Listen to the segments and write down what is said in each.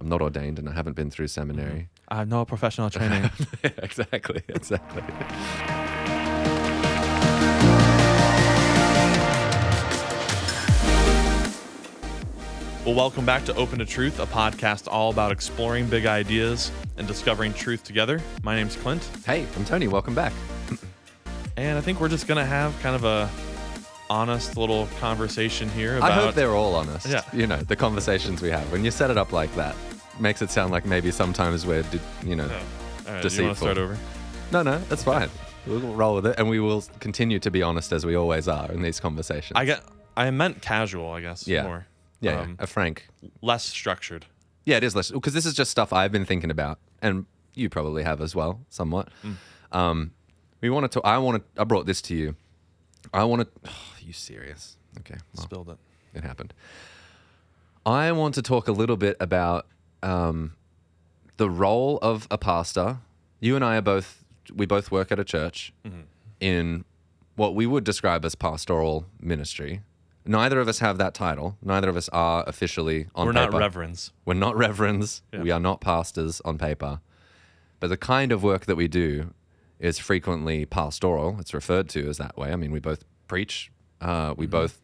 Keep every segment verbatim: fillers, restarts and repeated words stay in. I'm not ordained and I haven't been through seminary. Mm-hmm. I have no professional training. Exactly, exactly. Well, welcome back to Open to Truth, a podcast all about exploring big ideas and discovering truth together. My name's Clint. Hey, I'm Tony. Welcome back. And I think we're just going to have kind of a honest little conversation here. About, I hope they're all honest. Yeah. You know, the conversations we have. When you set it up like that, it makes it sound like maybe sometimes we're, you know, oh. All right, deceitful. You want to start over? No, no, that's fine. We'll roll with it, and we will continue to be honest as we always are in these conversations. I get, I meant casual, I guess. Yeah. More. Yeah, um, yeah, a frank. Less structured. Yeah, it is less, because this is just stuff I've been thinking about, and you probably have as well, somewhat. Mm. Um, we want to. I want to. I brought this to you. I want to. Oh, are you serious? Okay. Well, spilled it. It happened. I want to talk a little bit about um, the role of a pastor. You and I are both. We both work at a church, mm-hmm. in what we would describe as pastoral ministry. Neither of us have that title. Neither of us are officially on We're paper. We're not reverends. We're not reverends. Yeah. We are not pastors on paper. But the kind of work that we do is frequently pastoral. It's referred to as that way. I mean, we both preach. Uh, we mm-hmm. both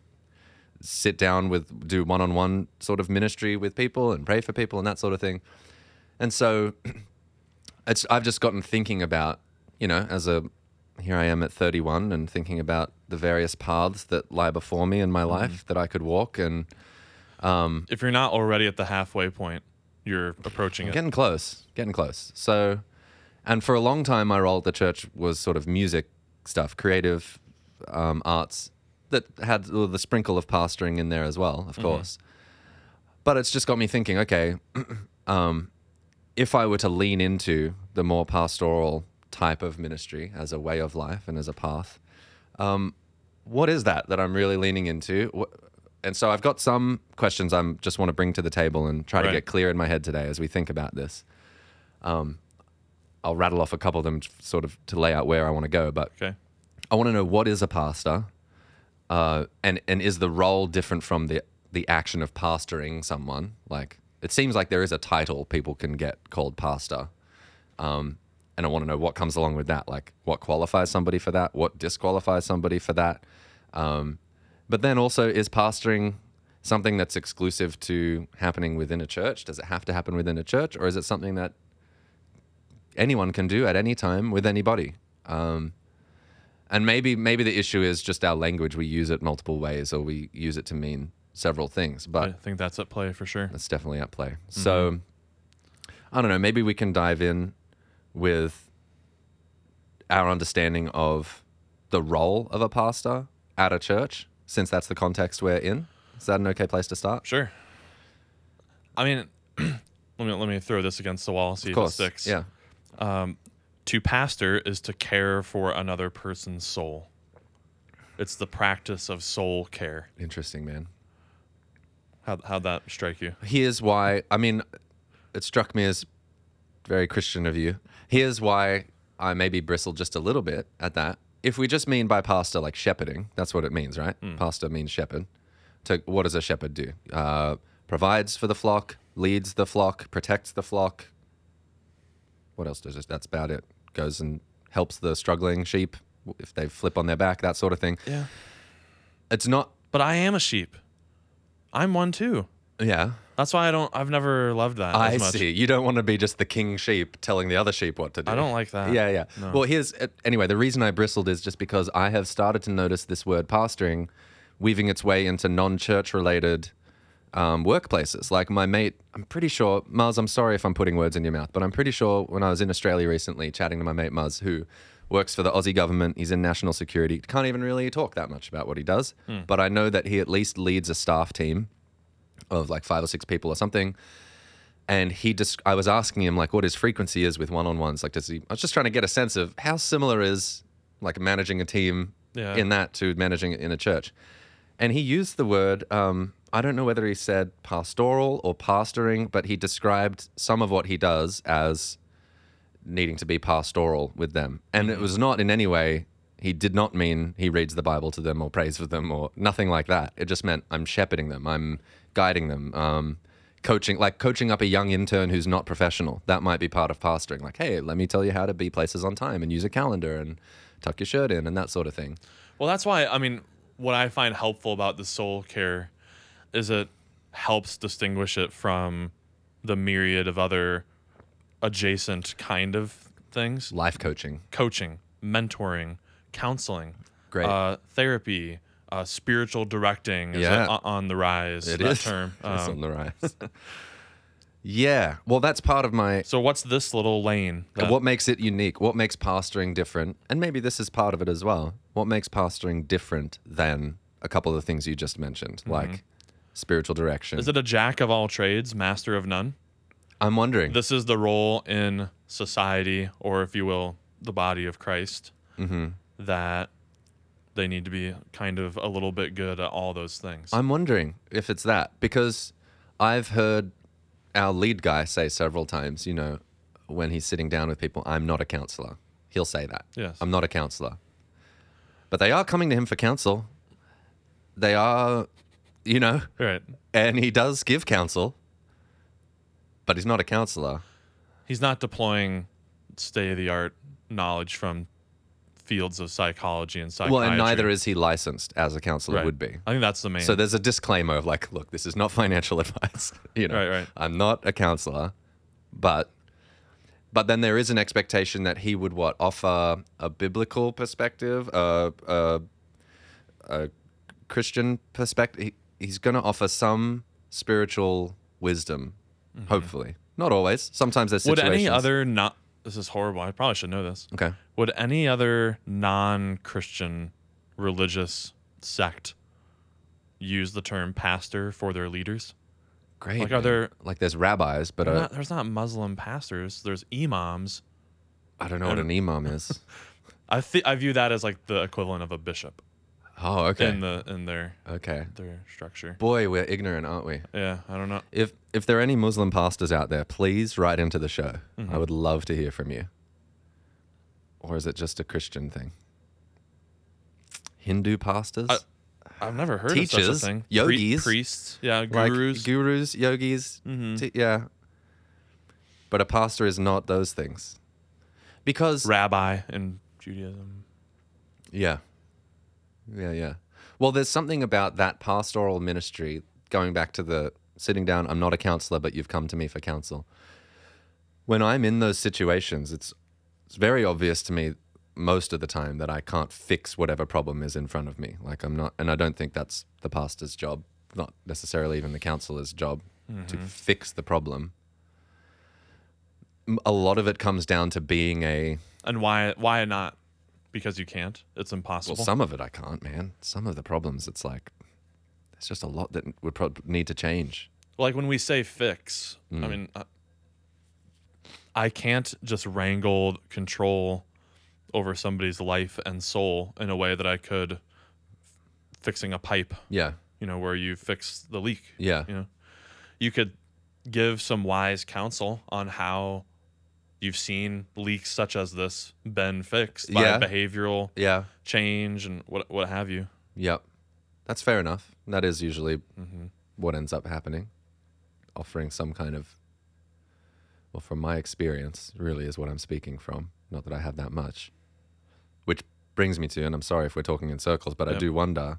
sit down with, do one-on-one sort of ministry with people and pray for people and that sort of thing. And so it's, I've just gotten thinking about, you know, as a, here I am at thirty-one and thinking about the various paths that lie before me in my life mm-hmm. that I could walk. And um, if you're not already at the halfway point, you're approaching I'm it. Getting close, getting close. So, and for a long time, my role at the church was sort of music stuff, creative um, arts that had the sprinkle of pastoring in there as well, of mm-hmm. course. But it's just got me thinking, okay, um, if I were to lean into the more pastoral type of ministry as a way of life and as a path, um what is that that I'm really leaning into? And so I've got some questions I'm just want to bring to the table and try right. to get clear in my head today as we think about this. um I'll rattle off a couple of them sort of to lay out where I want to go, but okay. I want to know, what is a pastor, uh and and is the role different from the the action of pastoring someone? Like, it seems like there is a title people can get called pastor. um And I want to know what comes along with that, like what qualifies somebody for that, what disqualifies somebody for that. Um, but then also, is pastoring something that's exclusive to happening within a church? Does it have to happen within a church, or is it something that anyone can do at any time with anybody? Um, and maybe maybe the issue is just our language. We use it multiple ways, or we use it to mean several things. But I think that's at play for sure. That's definitely at play. Mm-hmm. So I don't know, maybe we can dive in with our understanding of the role of a pastor at a church, since that's the context we're in. Is that an okay place to start? Sure. I mean, let me let me throw this against the wall, see if it sticks. Yeah. Um, to pastor is to care for another person's soul. It's the practice of soul care. Interesting, man. How how'd that strike you? Here's why. I mean, it struck me as very Christian of you. Here's why I maybe bristle just a little bit at that. If we just mean by pastor like shepherding, that's what it means, right? Mm. Pastor means shepherd. To, what does a shepherd do? Uh, provides for the flock, leads the flock, protects the flock. What else does it? That's about it. Goes and helps the struggling sheep if they flip on their back, that sort of thing. Yeah. It's not. But I am a sheep. I'm one too. Yeah. That's why I don't, I've never loved that I as much. See. You don't want to be just the king sheep telling the other sheep what to do. I don't like that. Yeah, yeah. No. Well, here's, anyway, the reason I bristled is just because I have started to notice this word pastoring weaving its way into non-church related um, workplaces. Like my mate, I'm pretty sure, Muzz, I'm sorry if I'm putting words in your mouth, but I'm pretty sure when I was in Australia recently chatting to my mate Muzz, who works for the Aussie government, he's in national security, can't even really talk that much about what he does, hmm. but I know that he at least leads a staff team of like five or six people or something. And he just, I was asking him like what his frequency is with one-on-ones. Like, does he, I was just trying to get a sense of how similar is like managing a team yeah. in that to managing it in a church. And he used the word, um, I don't know whether he said pastoral or pastoring, but he described some of what he does as needing to be pastoral with them. And it was not in any way, he did not mean he reads the Bible to them or prays for them or nothing like that. It just meant I'm shepherding them. I'm guiding them, um, coaching, like coaching up a young intern who's not professional. That might be part of pastoring. Like, hey, let me tell you how to be places on time and use a calendar and tuck your shirt in and that sort of thing. Well, that's why, I mean, what I find helpful about the soul care is it helps distinguish it from the myriad of other adjacent kind of things. Life coaching. Coaching, mentoring, counseling, great. Uh, therapy, uh, spiritual directing is yeah. on, on the rise. It that is. Term. Um, it's on the rise. Yeah. Well, that's part of my... So what's this little lane? That... What makes it unique? What makes pastoring different? And maybe this is part of it as well. What makes pastoring different than a couple of the things you just mentioned, mm-hmm. like spiritual direction? Is it a jack of all trades, master of none? I'm wondering. This is the role in society, or if you will, the body of Christ, mm-hmm. that they need to be kind of a little bit good at all those things. I'm wondering if it's that, because I've heard... Our lead guy say several times, you know, when he's sitting down with people, I'm not a counselor. He'll say that. Yes. I'm not a counselor. But they are coming to him for counsel. They are, you know, right. And he does give counsel, but he's not a counselor. He's not deploying state-of-the-art knowledge from fields of psychology and psychiatry. Well, and neither is he licensed as a counselor right. would be. I think that's the main. So there's a disclaimer of like, look, this is not financial advice. You know, right, right. I'm not a counselor, but but then there is an expectation that he would what offer a biblical perspective, a a, a Christian perspective. He, he's going to offer some spiritual wisdom, mm-hmm. hopefully. Not always. Sometimes there's situations. Would any other not? This is horrible. I probably should know this. Okay. Would any other non-Christian religious sect use the term pastor for their leaders? Great. Like, are there, like there's rabbis, but... Not, there's not Muslim pastors. There's imams. I don't know what an imam is. I th- I view that as like the equivalent of a bishop. Oh, okay. In the in their okay their structure. Boy, we're ignorant, aren't we? Yeah, I don't know. If if there are any Muslim pastors out there, please write into the show. Mm-hmm. I would love to hear from you. Or is it just a Christian thing? Hindu pastors? I, I've never heard Teachers, of such a thing. Yogis, Pre- priests, yeah, gurus, like gurus, yogis, mm-hmm. te- yeah. But a pastor is not those things, because rabbi in Judaism. Yeah. Yeah, yeah. Well, there's something about that pastoral ministry, going back to the sitting down, I'm not a counselor, but you've come to me for counsel. When I'm in those situations, it's it's very obvious to me most of the time that I can't fix whatever problem is in front of me. Like I'm not, and I don't think that's the pastor's job, not necessarily even the counselor's job, mm-hmm. to fix the problem. A lot of it comes down to being a... And why? why not? Because you can't. It's impossible. Well, some of it I can't, man. Some of the problems, it's like, there's just a lot that would probably need to change. Like when we say fix, mm. I mean, I, I can't just wrangle control over somebody's life and soul in a way that I could f- fixing a pipe. Yeah. You know, where you fix the leak. Yeah. You know, you could give some wise counsel on how you've seen leaks such as this been fixed by yeah. behavioral yeah. change and what what have you. Yep. That's fair enough. That is usually mm-hmm. what ends up happening. Offering some kind of, well, from my experience, really is what I'm speaking from. Not that I have that much. Which brings me to, and I'm sorry if we're talking in circles, but yep. I do wonder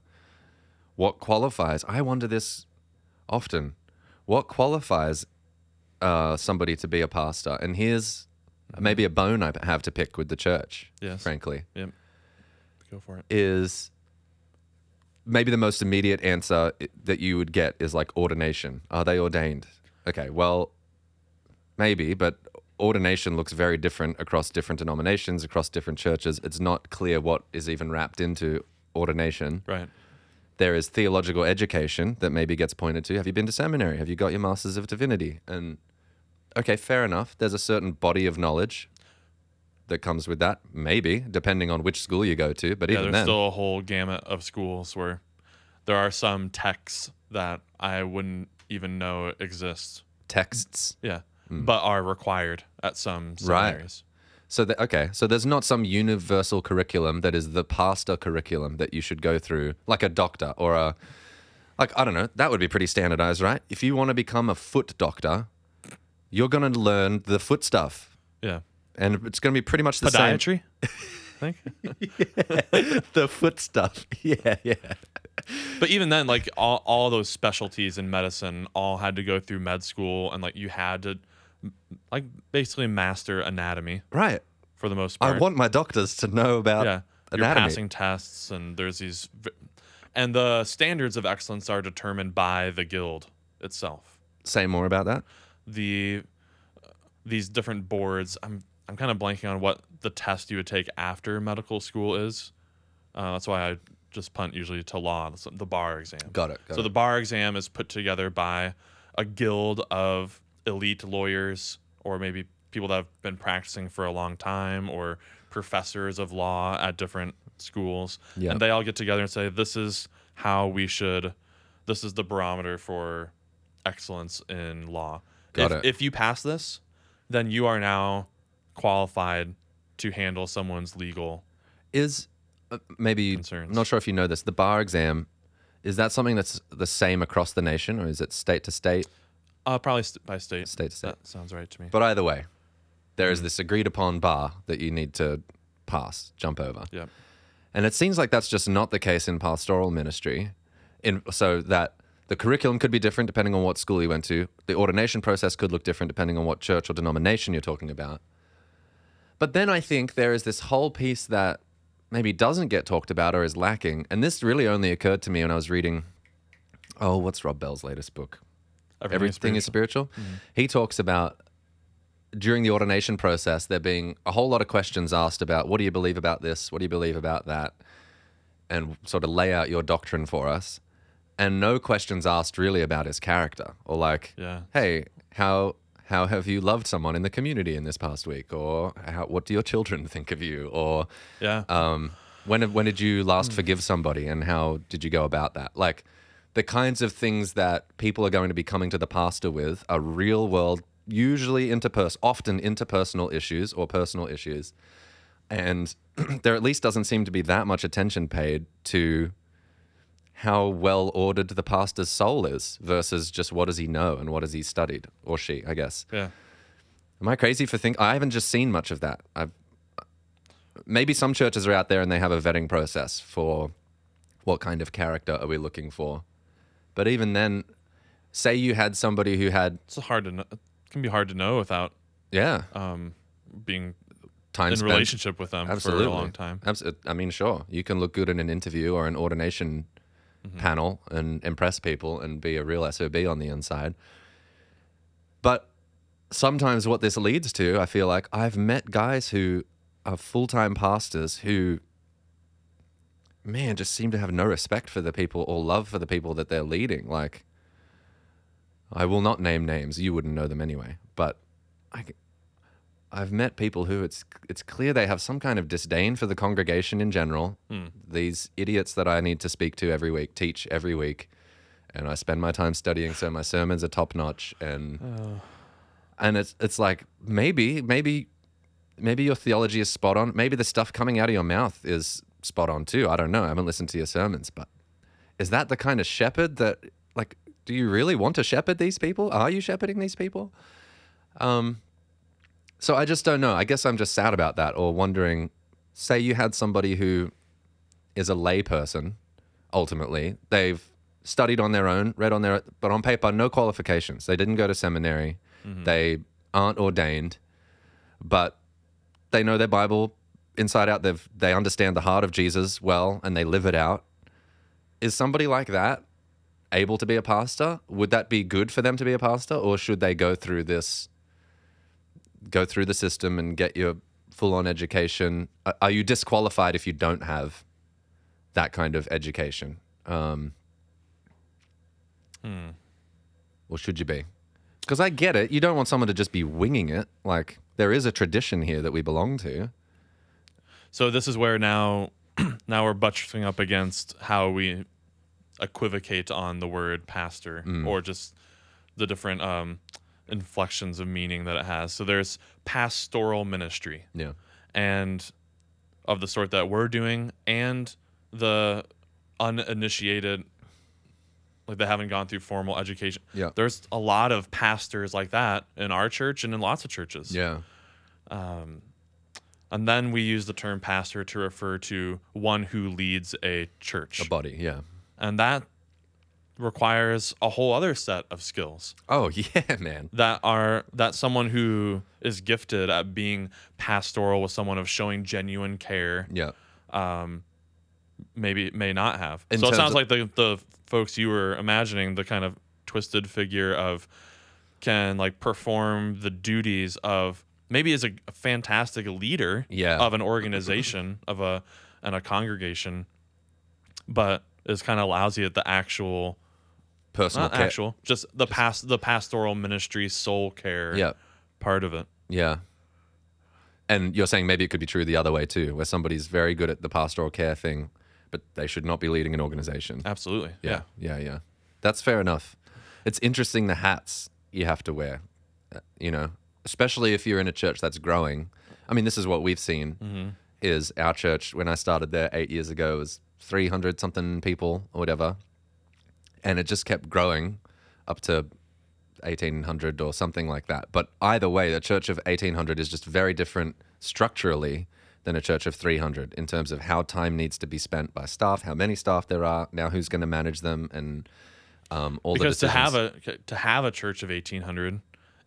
what qualifies. I wonder this often. What qualifies uh, somebody to be a pastor? And here's... maybe a bone I have to pick with the church, yes. frankly. Yep. Go for it. Is maybe the most immediate answer that you would get is like ordination. Are they ordained? Okay, well, maybe, but ordination looks very different across different denominations, across different churches. It's not clear what is even wrapped into ordination. Right. There is theological education that maybe gets pointed to. Have you been to seminary? Have you got your Masters of Divinity? And... okay, fair enough. There's a certain body of knowledge that comes with that, maybe, depending on which school you go to. But yeah, even there's then, still a whole gamut of schools where there are some texts that I wouldn't even know exist. Texts? Yeah, mm. but are required at some seminaries. Right. So the, okay, so there's not some universal curriculum that is the pastor curriculum that you should go through, like a doctor or a like, I don't know, that would be pretty standardized, right? If you want to become a foot doctor, you're going to learn the foot stuff. Yeah. And it's going to be pretty much the Podiatry? Same. Podiatry, I think. The foot stuff. Yeah, yeah. But even then, like, all, all those specialties in medicine all had to go through med school, and, like, you had to, like, basically master anatomy. Right. For the most part. I want my doctors to know about yeah. anatomy. You're passing tests, and there's these... And the standards of excellence are determined by the guild itself. Say more about that. The uh, these different boards. I'm I'm kind of blanking on what the test you would take after medical school is. Uh, that's why I just punt usually to law, the bar exam. Got it. Got so it. The bar exam is put together by a guild of elite lawyers, or maybe people that have been practicing for a long time, or professors of law at different schools, yep. and they all get together and say, this is how we should, this is the barometer for excellence in law. Got if, it. If you pass this, then you are now qualified to handle someone's legal is uh, maybe concerns. Not sure if you know this, the bar exam, is that something that's the same across the nation, or is it state to state? Uh, probably st- by state. State to state. That sounds right to me. But either way, there mm. is this agreed upon bar that you need to pass, jump over. Yeah. And it seems like that's just not the case in pastoral ministry. In, so that the curriculum could be different depending on what school you went to. The ordination process could look different depending on what church or denomination you're talking about. But then I think there is this whole piece that maybe doesn't get talked about or is lacking. And this really only occurred to me when I was reading, oh, what's Rob Bell's latest book? Everything, Everything is Spiritual. Is spiritual. Mm-hmm. He talks about during the ordination process, there being a whole lot of questions asked about what do you believe about this? What do you believe about that? And sort of lay out your doctrine for us. And no questions asked really about his character, or like, yeah. hey, how how have you loved someone in the community in this past week? Or how, what do your children think of you? Or yeah. um, when, when did you last mm. forgive somebody, and how did you go about that? Like, the kinds of things that people are going to be coming to the pastor with are real world, usually interpers- often interpersonal issues or personal issues. And there at least doesn't seem to be that much attention paid to how well ordered the pastor's soul is versus just what does he know and what has he studied, or she, I guess. Yeah. Am I crazy for thinking? I haven't just seen much of that. I've Maybe some churches are out there and they have a vetting process for what kind of character are we looking for. But even then, say you had somebody who had... It's hard to know. Can be hard to know without yeah um being time in spent. Relationship with them Absolutely. For a long time. Absolutely. I mean, sure, you can look good in an interview or an ordination mm-hmm. panel and impress people and be a real S O B on the inside. But sometimes what this leads to, I feel like I've met guys who are full-time pastors who, man, just seem to have no respect for the people or love for the people that they're leading. Like, I will not name names. You wouldn't know them anyway. But I, I've met people who it's it's clear they have some kind of disdain for the congregation in general. Mm. These idiots that I need to speak to every week, teach every week, and I spend my time studying, so my sermons are top notch. And oh. and it's it's like maybe maybe maybe your theology is spot on. Maybe the stuff coming out of your mouth is spot on too. I don't know. I haven't listened to your sermons, but is that the kind of shepherd that like? Do you really want to shepherd these people? Are you shepherding these people? Um, so I just don't know. I guess I'm just sad about that, or wondering, say you had somebody who is a lay person, ultimately. They've studied on their own, read on their own, but on paper, no qualifications. They didn't go to seminary. Mm-hmm. They aren't ordained, but they know their Bible inside out. They've, they understand the heart of Jesus well, and they live it out. Is somebody like that able to be a pastor? Would that be good for them to be a pastor, or should they go through this, go through the system and get your full-on education? Are you disqualified if you don't have that kind of education? Um, hmm. Or should you be? Because I get it. You don't want someone to just be winging it. Like, there is a tradition here that we belong to. So this is where now, now we're buttressing up against how we equivocate on the word pastor mm. or just the different um inflections of meaning that it has. So there's pastoral ministry, yeah, and of the sort that we're doing, and the uninitiated like they haven't gone through formal education. Yeah. There's a lot of pastors like that in our church and in lots of churches. Yeah. Um, and then we use the term pastor to refer to one who leads a church. A buddy, yeah. And that requires a whole other set of skills. Oh, yeah, man. That are that someone who is gifted at being pastoral with someone, of showing genuine care. Yeah. Um, maybe may not have. In so it sounds of- like the the folks you were imagining, the kind of twisted figure of can like perform the duties of maybe is a, a fantastic leader yeah. of an organization of a and a congregation, but is kind of lousy at the actual personal, not care. actual, just the just, past the pastoral ministry soul care yeah. part of it. Yeah. And you're saying maybe it could be true the other way too, where somebody's very good at the pastoral care thing, but they should not be leading an organization. Absolutely. Yeah. Yeah. Yeah. yeah. That's fair enough. It's interesting the hats you have to wear, you know, especially if you're in a church that's growing. I mean, this is what we've seen mm-hmm. is our church, when I started there eight years ago, was three hundred something people or whatever. And it just kept growing up to eighteen hundred or something like that. But either way, a church of eighteen hundred is just very different structurally than a church of three hundred in terms of how time needs to be spent by staff, how many staff there are, now who's going to manage them, and um, all because the decisions. Because to have a to have a church of eighteen hundred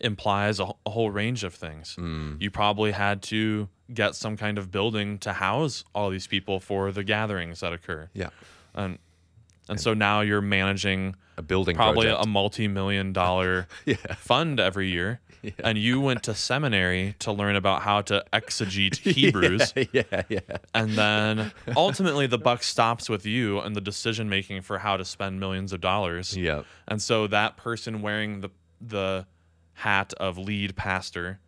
implies a, a whole range of things. Mm. You probably had to get some kind of building to house all these people for the gatherings that occur. Yeah. And And, and so now you're managing a building probably project. A multi-million dollar yeah. fund every year. Yeah. And you went to seminary to learn about how to exegete Hebrews. yeah, yeah, yeah. And then ultimately the buck stops with you and the decision-making for how to spend millions of dollars. Yeah. And so that person wearing the the hat of lead pastor,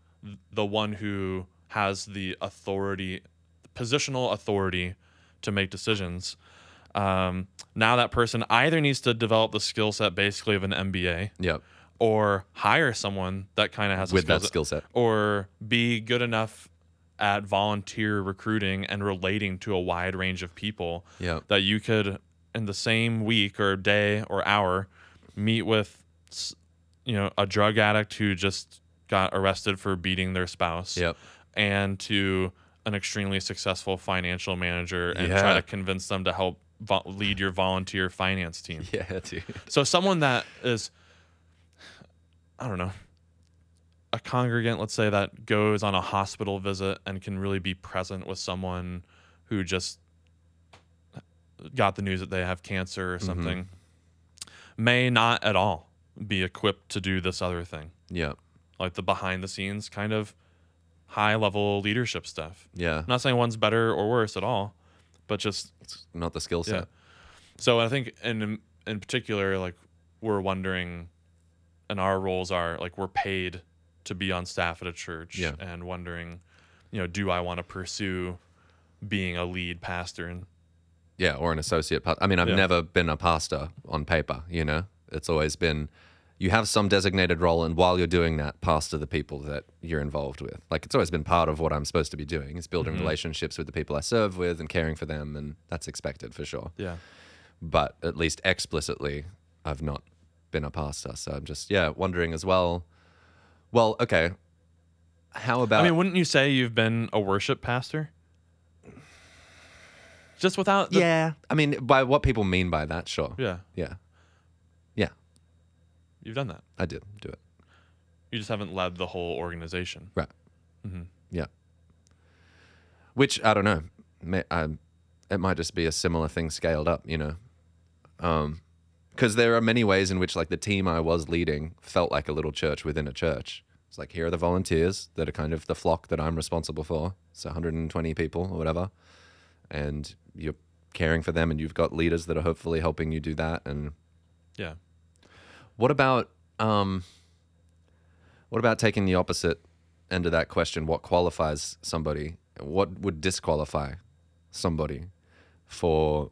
the one who has the authority, positional authority to make decisions, Um, now that person either needs to develop the skill set basically of an M B A, yep. or hire someone that kind of has with that skill set, or be good enough at volunteer recruiting and relating to a wide range of people yep. that you could, in the same week or day or hour, meet with, you know, a drug addict who just got arrested for beating their spouse, yep. and to an extremely successful financial manager and yeah. try to convince them to help Vo- lead your volunteer finance team. Yeah, dude. So someone that is, I don't know, a congregant, let's say, that goes on a hospital visit and can really be present with someone who just got the news that they have cancer or something, mm-hmm. may not at all be equipped to do this other thing. Yeah. Like the behind the scenes kind of high level leadership stuff. Yeah. I'm not saying one's better or worse at all, but just it's not the skill set. Yeah. So I think in in particular, like we're wondering, and our roles are like we're paid to be on staff at a church, yeah. and wondering, you know, do I want to pursue being a lead pastor and yeah, or an associate pastor? I mean, I've yeah. never been a pastor on paper. You know, it's always been you have some designated role, and while you're doing that, pastor the people that you're involved with. Like, it's always been part of what I'm supposed to be doing is building mm-hmm. relationships with the people I serve with and caring for them, and that's expected for sure. Yeah. But at least explicitly, I've not been a pastor. So I'm just, yeah, wondering as well, well, okay, how about... I mean, wouldn't you say you've been a worship pastor? Just without... The... Yeah. I mean, by what people mean by that, sure. Yeah. Yeah. You've done that. I did do it. You just haven't led the whole organization. Right. Mm-hmm. Yeah. Which, I don't know. May, I, it might just be a similar thing scaled up, you know. Because um, there are many ways in which, like, the team I was leading felt like a little church within a church. It's like, here are the volunteers that are kind of the flock that I'm responsible for. It's one hundred twenty people or whatever. And you're caring for them, and you've got leaders that are hopefully helping you do that. And yeah. What about um, what about taking the opposite end of that question? What qualifies somebody? What would disqualify somebody for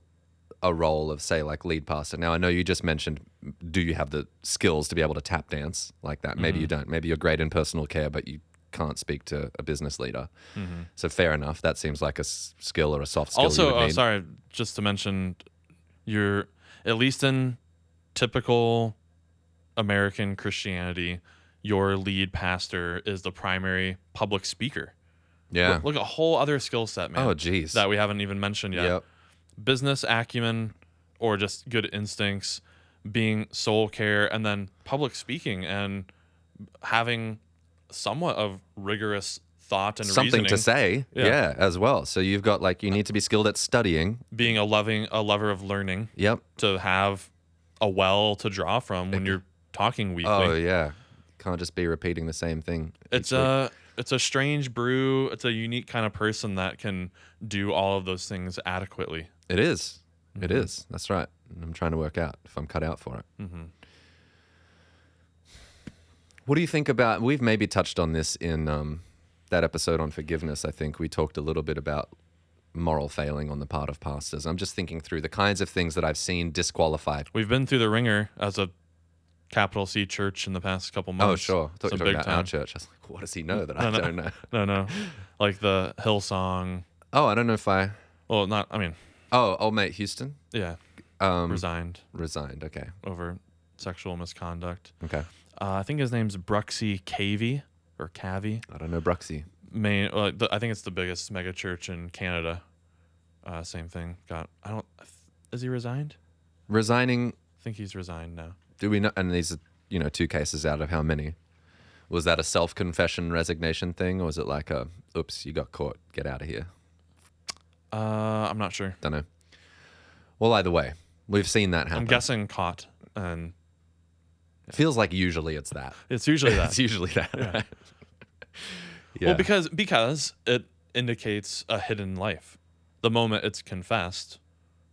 a role of, say, like lead pastor? Now, I know you just mentioned, do you have the skills to be able to tap dance like that? Mm-hmm. Maybe you don't. Maybe you're great in personal care, but you can't speak to a business leader. Mm-hmm. So fair enough. That seems like a s- skill or a soft skill. Also, you would oh, need. sorry, just to mention, you're at least in typical American Christianity, your lead pastor is the primary public speaker. Yeah. Look, look a whole other skill set, man. Oh, geez. That we haven't even mentioned yet. Yep. Business acumen or just good instincts, being soul care, and then public speaking and having somewhat of rigorous thought and something reasoning to say. Yeah. Yeah, as well. So you've got like you need to be skilled at studying, being a loving a lover of learning. Yep. To have a well to draw from when you're talking weekly. Oh yeah. Can't just be repeating the same thing. It's a it's a strange brew. It's a unique kind of person that can do all of those things adequately. It is. Mm-hmm. It is. That's right. I'm trying to work out if I'm cut out for it. Mm-hmm. What do you think about? We've maybe touched on this in um, that episode on forgiveness. I think we talked a little bit about moral failing on the part of pastors. I'm just thinking through the kinds of things that I've seen disqualified. We've been through the ringer as a capital C church in the past couple months. Oh, sure. I thought you were talking about our church. I was like, what does he know that I don't know? No, no. Like the Hillsong. Oh, I don't know if I... Well, not, I mean... Oh, old mate Houston? Yeah. Um, resigned. Resigned, okay. Over sexual misconduct. Okay. Uh, I think his name's Bruxy Cavey or Cavey. I don't know Bruxy. Main, well, the, I think it's the biggest mega church in Canada. Uh, same thing. Got. I don't... Is he resigned? Resigning... I think he's resigned now. Do we know? And these are, you know, two cases out of how many? Was that a self-confession resignation thing, or was it like a, oops, you got caught, get out of here? Uh, I'm not sure. Don't know. Well, either way, we've seen that happen. I'm guessing caught. And yeah. Feels like usually it's that. It's usually that. It's usually that. Yeah. Right? Yeah. Well, because because it indicates a hidden life. The moment it's confessed,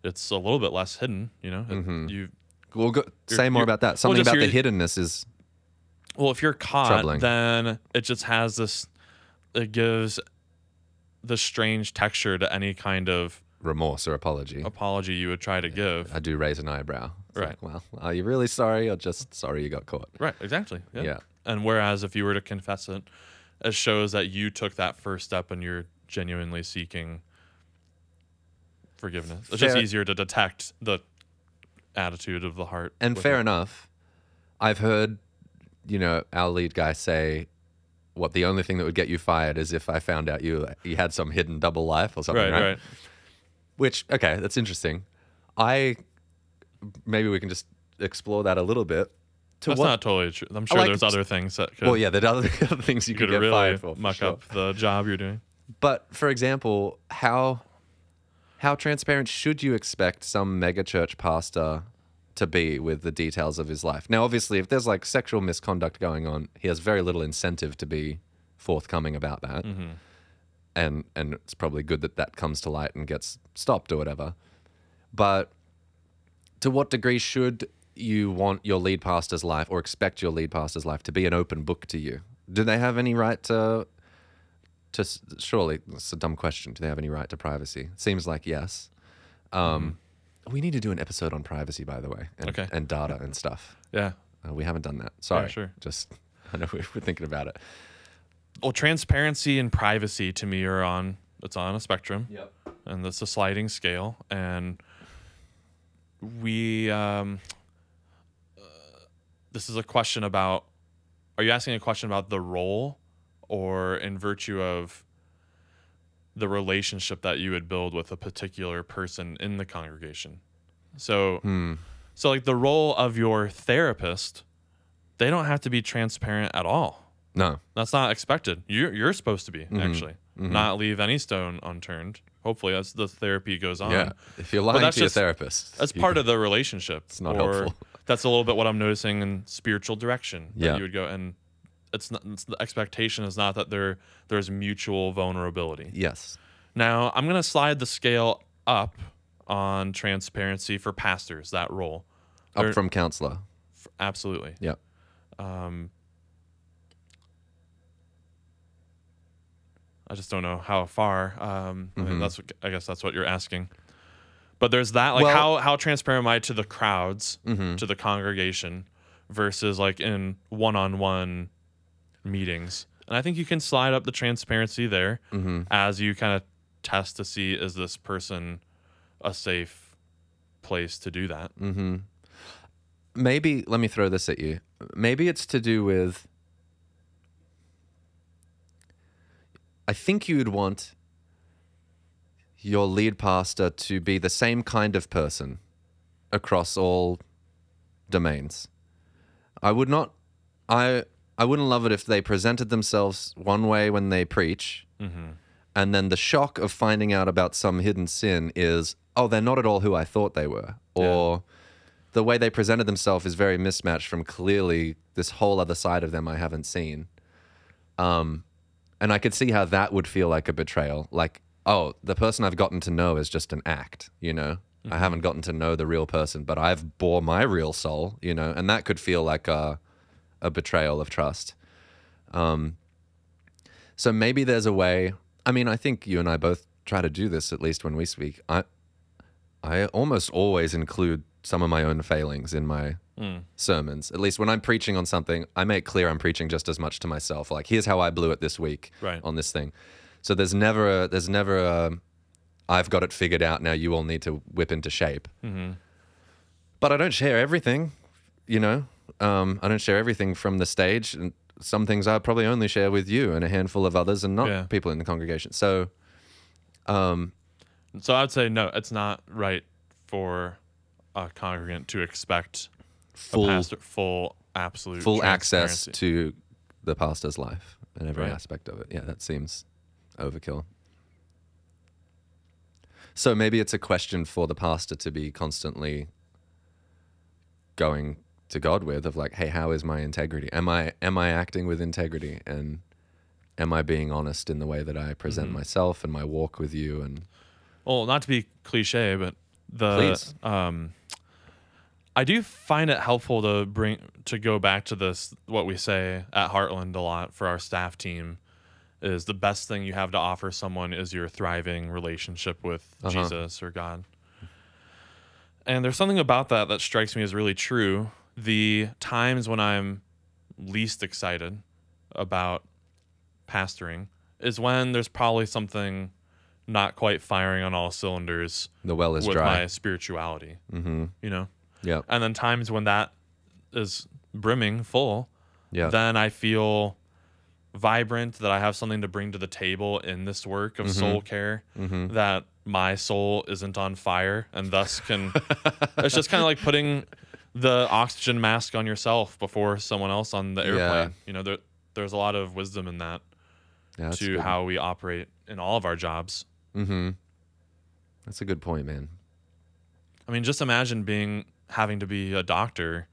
it's a little bit less hidden. You know, it, mm-hmm. you. We'll go, say more about that. Something well, about the hiddenness is Well, if you're caught, troubling. Then it just has this, it gives the strange texture to any kind of remorse or apology. Apology you would try to yeah, give. I do raise an eyebrow. It's right. Like, well, are you really sorry or just sorry you got caught? Right, exactly. Yeah. yeah. And whereas if you were to confess it, it shows that you took that first step and you're genuinely seeking forgiveness. It's Fair. Just easier to detect the attitude of the heart. And fair it. enough. I've heard, you know, our lead guy say, what the only thing that would get you fired is if I found out you you had some hidden double life or something, right? right? right. Which, okay, that's interesting. I, maybe we can just explore that a little bit. To that's what, not totally true. I'm sure like, there's other things that could... Well, yeah, there's other, other things you, you could, could get really fired for. muck for sure. up the job you're doing. But, for example, how... How transparent should you expect some megachurch pastor to be with the details of his life? Now, obviously, if there's like sexual misconduct going on, he has very little incentive to be forthcoming about that. Mm-hmm. And and it's probably good that that comes to light and gets stopped or whatever. But to what degree should you want your lead pastor's life or expect your lead pastor's life to be an open book to you? Do they have any right to... To, surely, it's a dumb question. Do they have any right to privacy? Seems like yes. Um, mm-hmm. We need to do an episode on privacy, by the way, and, okay. and data and stuff. Yeah. Uh, we haven't done that. Sorry. Yeah, sure. Just, I know we were thinking about it. Well, transparency and privacy to me are on, it's on a spectrum. Yep. And that's a sliding scale. And we, um, uh, this is a question about, are you asking a question about the role? Or in virtue of the relationship that you would build with a particular person in the congregation. So, hmm. so like the role of your therapist, they don't have to be transparent at all. No. That's not expected. You're, you're supposed to be, mm-hmm. actually. Mm-hmm. Not leave any stone unturned. Hopefully, as the therapy goes on. Yeah, if you're lying to just, your therapist. That's you, part of the relationship. It's not or helpful. That's a little bit what I'm noticing in spiritual direction. Yeah. You would go and... It's not it's, the expectation is not that there there's mutual vulnerability. Yes. Now I'm gonna slide the scale up on transparency for pastors. That role up They're, from counselor. F- absolutely. Yeah. Um. I just don't know how far. Um. Mm-hmm. I mean, that's what, I guess that's what you're asking. But there's that. Like well, how how transparent am I to the crowds, mm-hmm. to the congregation, versus like in one-on-one meetings. And I think you can slide up the transparency there mm-hmm. as you kind of test to see, is this person a safe place to do that? Mm-hmm. maybe, let me throw this at you. Maybe it's to do with, I think you'd want your lead pastor to be the same kind of person across all domains. I would not, I I wouldn't love it if they presented themselves one way when they preach, mm-hmm. and then the shock of finding out about some hidden sin is, oh, they're not at all who I thought they were, or yeah. the way they presented themselves is very mismatched from clearly this whole other side of them I haven't seen. Um, and I could see how that would feel like a betrayal, like, oh, the person I've gotten to know is just an act, you know? Mm-hmm. I haven't gotten to know the real person, but I've bore my real soul, you know? And that could feel like a, a betrayal of trust. Um, so maybe there's a way... I mean, I think you and I both try to do this, at least when we speak. I I almost always include some of my own failings in my mm. sermons. At least when I'm preaching on something, I make clear I'm preaching just as much to myself. Like, here's how I blew it this week right. on this thing. So there's never a, there's never a, I've got it figured out, now you all need to whip into shape. Mm-hmm. But I don't share everything, you know. Um, I don't share everything from the stage. And some things I probably only share with you and a handful of others and not yeah. people in the congregation. So um, so I'd say no, it's not right for a congregant to expect full, a pastor, full, absolute full access to the pastor's life and every right. aspect of it. Yeah, that seems... overkill. So maybe it's a question for the pastor to be constantly going to God with, of like, hey, how is my integrity? Am I am I acting with integrity? And am I being honest in the way that I present mm-hmm. myself and my walk with you? And well, not to be cliche, but the Please. um I do find it helpful to bring to go back to this, what we say at Heartland a lot for our staff team is the best thing you have to offer someone is your thriving relationship with uh-huh. Jesus or God. And there's something about that that strikes me as really true. The times when I'm least excited about pastoring is when there's probably something not quite firing on all cylinders. The well is with dry. My spirituality, mm-hmm. you know? Yeah. And then times when that is brimming full, yeah. then I feel... vibrant, that I have something to bring to the table in this work of mm-hmm. soul care, mm-hmm. that my soul isn't on fire and thus can it's just kind of like putting the oxygen mask on yourself before someone else on the airplane. Yeah. You know, there, there's a lot of wisdom in that yeah, to good. How we operate in all of our jobs. Mm-hmm. That's a good point, man. I mean, just imagine being having to be a doctor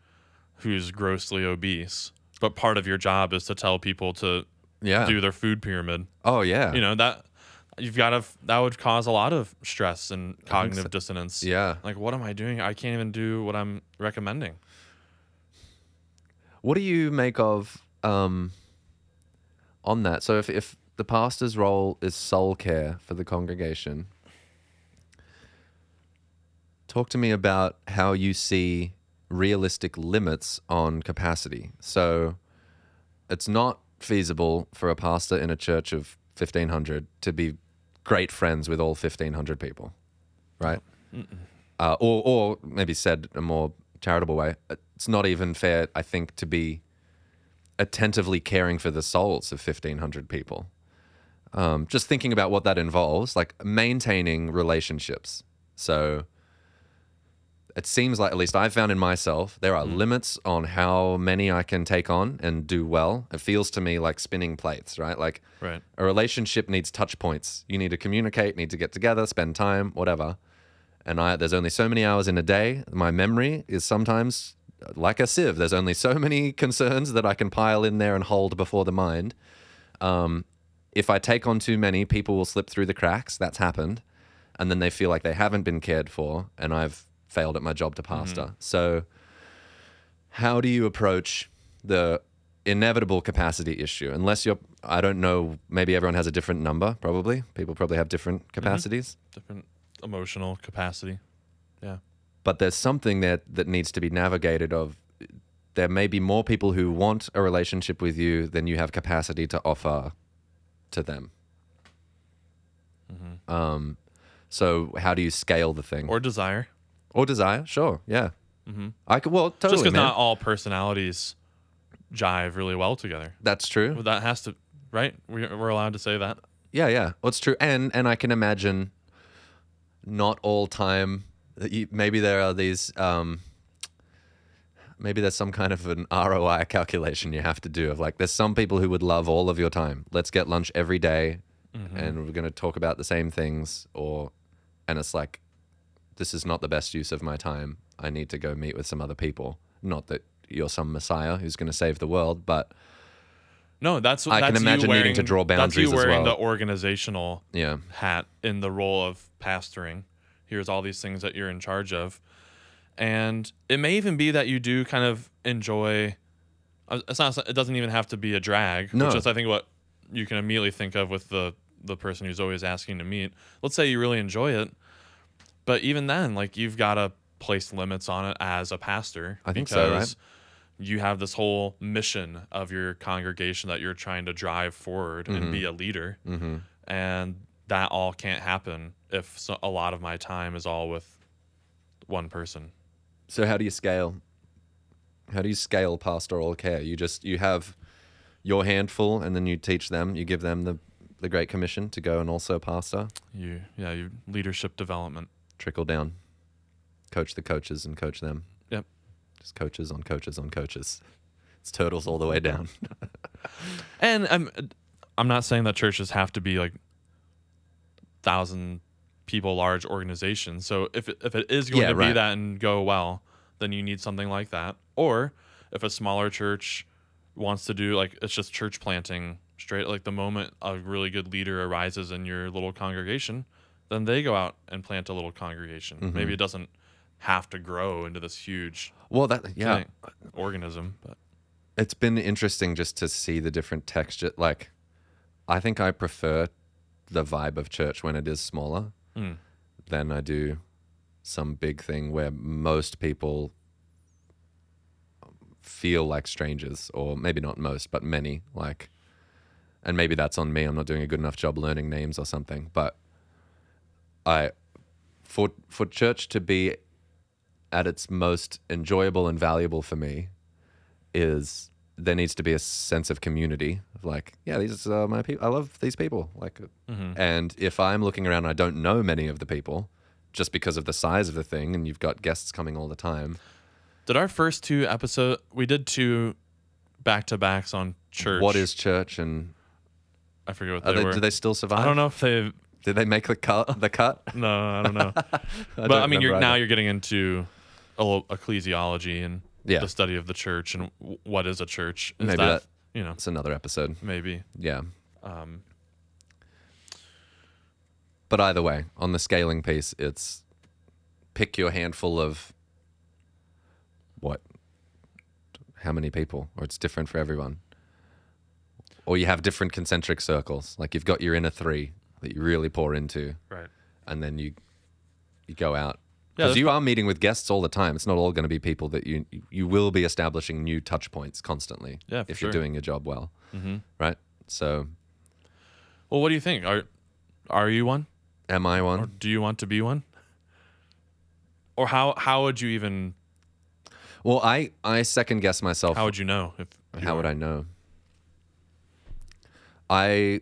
who's grossly obese, but part of your job is to tell people to yeah. do their food pyramid. Oh yeah. You know, that you've got to, that would cause a lot of stress and cognitive so. dissonance. Yeah. Like, what am I doing? I can't even do what I'm recommending. What do you make of, um, on that? So if, if the pastor's role is soul care for the congregation, talk to me about how you see realistic limits on capacity. So it's not feasible for a pastor in a church of fifteen hundred to be great friends with all fifteen hundred people, right? Uh, or, or maybe said in a more charitable way, it's not even fair, I think, to be attentively caring for the souls of fifteen hundred people. Um, just thinking about what that involves, like maintaining relationships. So it seems like, at least I've found in myself, there are mm. limits on how many I can take on and do well. It feels to me like spinning plates, right? Like right. a relationship needs touch points. You need to communicate, need to get together, spend time, whatever. And I, there's only so many hours in a day. My memory is sometimes like a sieve. There's only so many concerns that I can pile in there and hold before the mind. Um, if I take on too many, people will slip through the cracks. That's happened. And then they feel like they haven't been cared for, and I've failed at my job to pastor. Mm-hmm. So how do you approach the inevitable capacity issue? Unless you're, I don't know, maybe everyone has a different number, probably. People probably have different capacities. Mm-hmm. Different emotional capacity, yeah. But there's something that, that needs to be navigated of, there may be more people who want a relationship with you than you have capacity to offer to them. Mm-hmm. Um, so how do you scale the thing? Or desire. Or desire, sure, yeah. Mm-hmm. I could, well, totally. Just because not all personalities jive really well together. That's true. Well, that has to, right? We're, we're allowed to say that. Yeah, yeah. Well, it's true. And and I can imagine not all time. You, maybe there are these. Um, maybe there's some kind of an R O I calculation you have to do of like, there's some people who would love all of your time. Let's get lunch every day, mm-hmm. and we're going to talk about the same things. Or, and it's like, this is not the best use of my time. I need to go meet with some other people. Not that you're some messiah who's going to save the world, but no, that's I that's can imagine wearing, needing to draw boundaries as well. That's you wearing the organizational yeah. hat in the role of pastoring. Here's all these things that you're in charge of. And it may even be that you do kind of enjoy. It's not. It doesn't even have to be a drag. No. Which is, I think, what you can immediately think of with the the person who's always asking to meet. Let's say you really enjoy it, but even then, like, you've got to place limits on it as a pastor. I think so, right? You have this whole mission of your congregation that you're trying to drive forward, mm-hmm. and be a leader, mm-hmm. and that all can't happen if so, a lot of my time is all with one person. So how do you scale? How do you scale pastoral care? You just you have your handful, and then you teach them. You give them the, the Great Commission to go and also pastor. You yeah, you leadership development, trickle down, coach the coaches and coach them. Yep, just coaches on coaches on coaches. It's turtles all the way down. And I'm I'm not saying that churches have to be like thousand people large organization. So if it, if it is going yeah, to right. be that and go well, then you need something like that. Or if a smaller church wants to do like it's just church planting straight, like the moment a really good leader arises in your little congregation, then they go out and plant a little congregation. Mm-hmm. Maybe it doesn't have to grow into this huge well that yeah thing, organism. But it's been interesting just to see the different texture. Like I think I prefer the vibe of church when it is smaller. Mm. Then I do some big thing where most people feel like strangers, or maybe not most, but many. Like, and maybe that's on me. I'm not doing a good enough job learning names or something. But I, for for church to be at its most enjoyable and valuable for me, is there needs to be a sense of community. Of like, yeah, these are my people. I love these people. Like, mm-hmm. And if I'm looking around and I don't know many of the people just because of the size of the thing and you've got guests coming all the time. Did our first two episodes, we did two back-to-backs on church. What is church? And I forget what they, they were. Do they still survive? I don't know if they... Did they make the cut? The cut? No, I don't know. I but don't I mean, you're, now you're getting into ecclesiology and... Yeah. The study of the church and what is a church. Is maybe that, that, you know, it's another episode. Maybe. Yeah. Um, but either way, on the scaling piece, it's pick your handful of what? How many people? Or it's different for everyone. Or you have different concentric circles. Like you've got your inner three that you really pour into. Right. And then you you go out. Because yeah, you are meeting with guests all the time. It's not all going to be people that you you will be establishing new touch points constantly. Yeah, for if sure. You're doing your job well, mm-hmm. right? So, well, what do you think? Are are you one? Am I one? Or do you want to be one? Or how how would you even? Well, I, I second guess myself. How would you know? If you how were? Would I know? I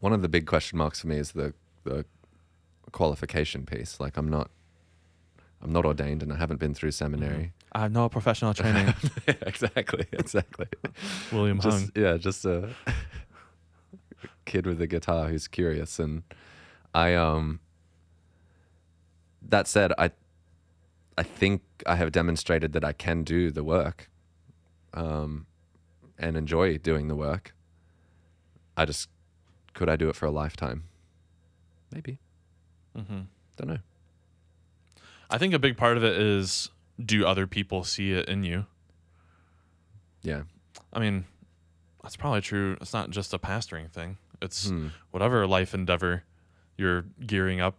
one of the big question marks for me is the the. qualification piece. Like I'm not I'm not ordained and I haven't been through seminary. Mm-hmm. I have no professional training. yeah, exactly exactly William just, Hung. Yeah, just a kid with a guitar who's curious. And I um that said I I think I have demonstrated that I can do the work um and enjoy doing the work. I just could I do it for a lifetime? Maybe. Mm-hmm. Don't know. I think a big part of it is, do other people see it in you? Yeah. I mean, that's probably true. It's not just a pastoring thing. It's hmm. whatever life endeavor you're gearing up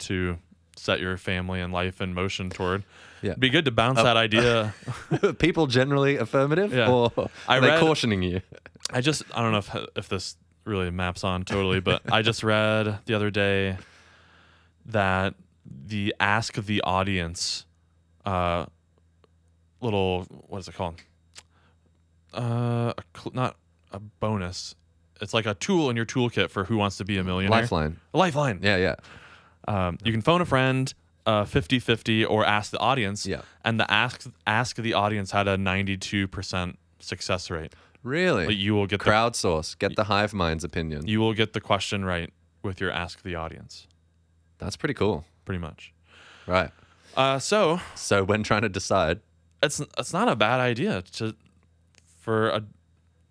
to set your family and life in motion toward. Yeah. It'd be good to bounce uh, that idea. People generally affirmative? Yeah. Or are I they read, cautioning you? I just, I don't know if, if this really maps on totally, but I just read the other day that the ask the audience uh, little, what is it called? Uh, a cl- not a bonus. It's like a tool in your toolkit for Who Wants to Be a Millionaire. Lifeline. A lifeline. Yeah, yeah. Um, you can phone a friend, uh, fifty-fifty, or ask the audience. Yeah. And the ask ask the audience had a ninety-two percent success rate. Really? But you will get crowdsource. Get the hive mind's opinion. You will get the question right with your ask the audience. That's pretty cool. Pretty much. Right. Uh, so. So when trying to decide, it's it's not a bad idea to for a.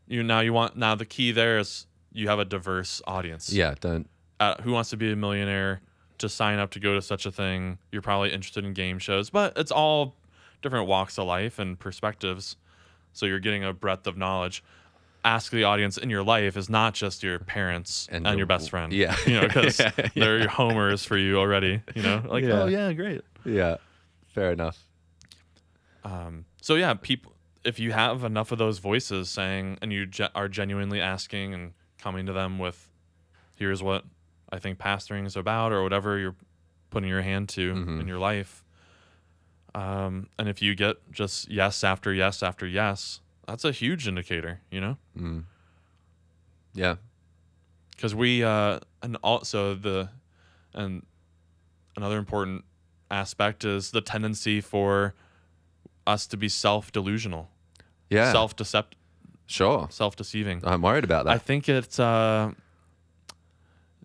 You now you want now the key there is you have a diverse audience. Yeah, don't. Uh, Who Wants to Be a Millionaire? To sign up to go to such a thing, you're probably interested in game shows, but it's all different walks of life and perspectives, so you're getting a breadth of knowledge. Ask the audience in your life is not just your parents and, and your best friend. Yeah, you know, because yeah, yeah. they're your homers for you already. You know, like yeah. oh yeah, great. Yeah, fair enough. Um. So yeah, people. If you have enough of those voices saying, and you ge- are genuinely asking and coming to them with, here's what I think pastoring is about, or whatever you're putting your hand to mm-hmm. in your life. Um, and if you get just yes after yes after yes, that's a huge indicator, you know? Mm. Yeah. Because we, uh, and also the, and another important aspect is the tendency for us to be self-delusional. Yeah. Self-decept. Sure. Self-deceiving. I'm worried about that. I think it's uh,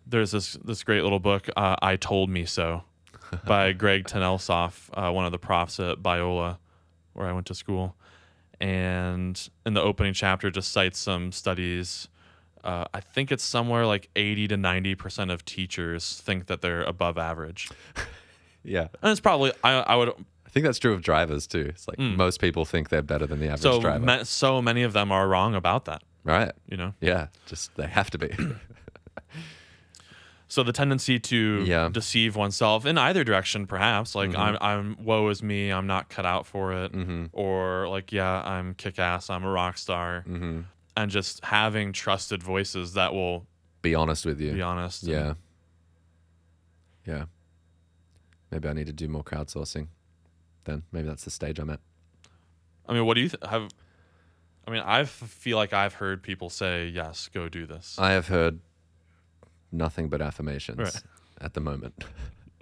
there's this this great little book, uh, I Told Me So, by Greg Tanelsoff, uh, one of the profs at Biola, where I went to school. And in the opening chapter, just cites some studies. Uh, I think it's somewhere like eighty to ninety percent of teachers think that they're above average. Yeah. And it's probably, I, I would... I think that's true of drivers too. It's like mm. most people think they're better than the average so driver. Ma- so many of them are wrong about that. Right. You know? Yeah. Just they have to be. So the tendency to yeah. deceive oneself in either direction, perhaps, like mm-hmm. I'm, I'm, woe is me, I'm not cut out for it. Mm-hmm. Or like, yeah, I'm kick-ass, I'm a rock star. Mm-hmm. And just having trusted voices that will be honest with you. Be honest. Yeah. Yeah. Maybe I need to do more crowdsourcing. Then maybe that's the stage I'm at. I mean, what do you th- have? I mean, I feel like I've heard people say, yes, go do this. I have heard nothing but affirmations right. at the moment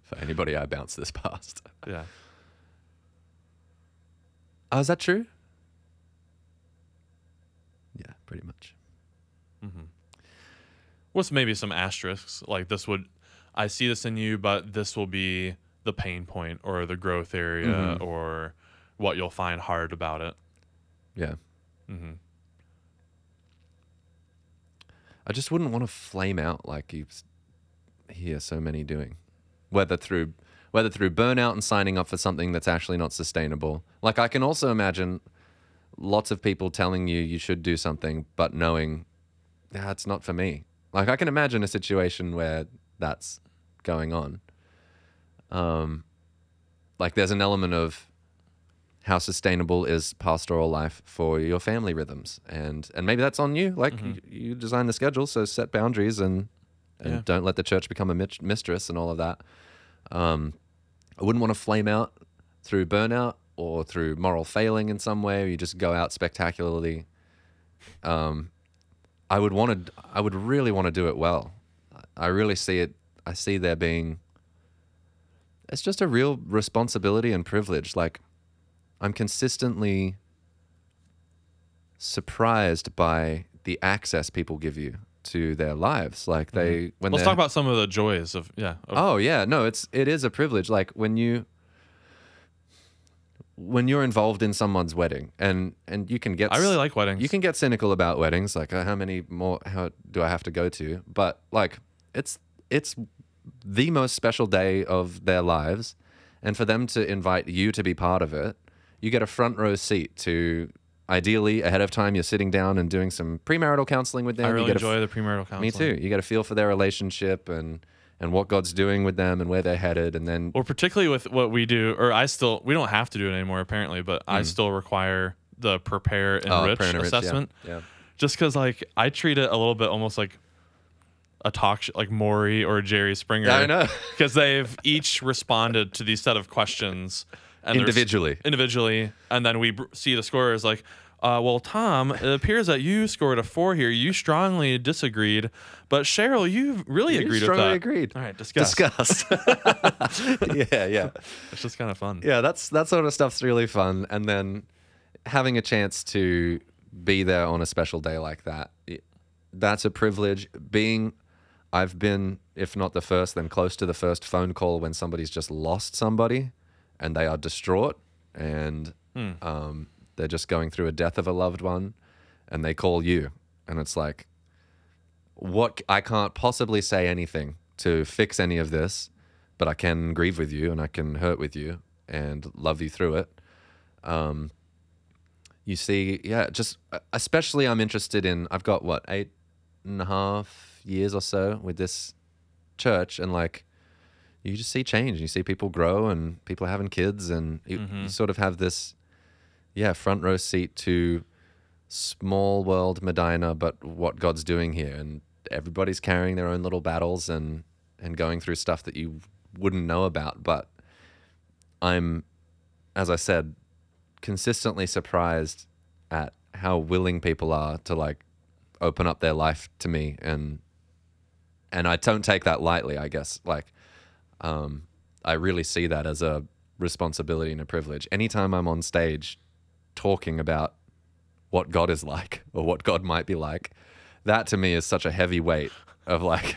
for anybody I bounce this past. Yeah. Oh, is that true? Yeah, pretty much. Mm-hmm. What's maybe some asterisks? Like this would, I see this in you, but this will be the pain point or the growth area mm-hmm. or what you'll find hard about it. Yeah. Mm-hmm. I just wouldn't want to flame out like you hear so many doing, whether through whether through burnout and signing up for something that's actually not sustainable. Like I can also imagine lots of people telling you you should do something, but knowing ah, it's not for me. Like I can imagine a situation where that's going on. Um, like there's an element of how sustainable is pastoral life for your family rhythms, and and maybe that's on you. Like mm-hmm. you, you design the schedule, so set boundaries and and yeah. don't let the church become a mit- mistress and all of that. Um, I wouldn't want to flame out through burnout or through moral failing in some way. Or you just go out spectacularly. Um, I would want to. I would really want to do it well. I really see it. I see there being. It's just a real responsibility and privilege. Like, I'm consistently surprised by the access people give you to their lives. Like they, mm-hmm. when let's talk about some of the joys of yeah. Of, oh yeah, no, it's it is a privilege. Like when you, when you're involved in someone's wedding, and and you can get. I really like weddings. You can get cynical about weddings. Like, uh, how many more? How do I have to go to? But like, it's it's. the most special day of their lives, and for them to invite you to be part of it, you get a front row seat to, ideally ahead of time, you're sitting down and doing some premarital counseling with them. I really you get enjoy f- the premarital counseling. Me too. You get a feel for their relationship and, and what God's doing with them and where they're headed. And then, or particularly with what we do, or I still, we don't have to do it anymore apparently, but mm. I still require the prepare and enrich oh, assessment. Yeah. Yeah. Just cause like I treat it a little bit almost like a talk show like Maury or Jerry Springer. Yeah, I know. Because they've each responded to these set of questions. And individually. Individually. And then we br- see the score is like, uh, well, Tom, it appears that you scored a four here. You strongly disagreed. But Cheryl, you really you agreed with that. You strongly agreed. All right, discuss. Discuss. yeah, yeah. It's just kind of fun. Yeah, that's that sort of stuff's really fun. And then having a chance to be there on a special day like that, it, that's a privilege. Being... I've been, if not the first, then close to the first phone call when somebody's just lost somebody and they are distraught and mm. um, they're just going through a death of a loved one and they call you. And it's like, what? I can't possibly say anything to fix any of this, but I can grieve with you and I can hurt with you and love you through it. Um, you see, yeah, just especially I'm interested in, I've got what, eight and a half years or so with this church, and like you just see change and you see people grow and people are having kids and you, mm-hmm. you sort of have this yeah front row seat to small world Medina, but what God's doing here, and everybody's carrying their own little battles and and going through stuff that you wouldn't know about. But I'm, as I said, consistently surprised at how willing people are to like open up their life to me, and And I don't take that lightly, I guess. Like, um, I really see that as a responsibility and a privilege. Anytime I'm on stage talking about what God is like or what God might be like, that to me is such a heavy weight of like,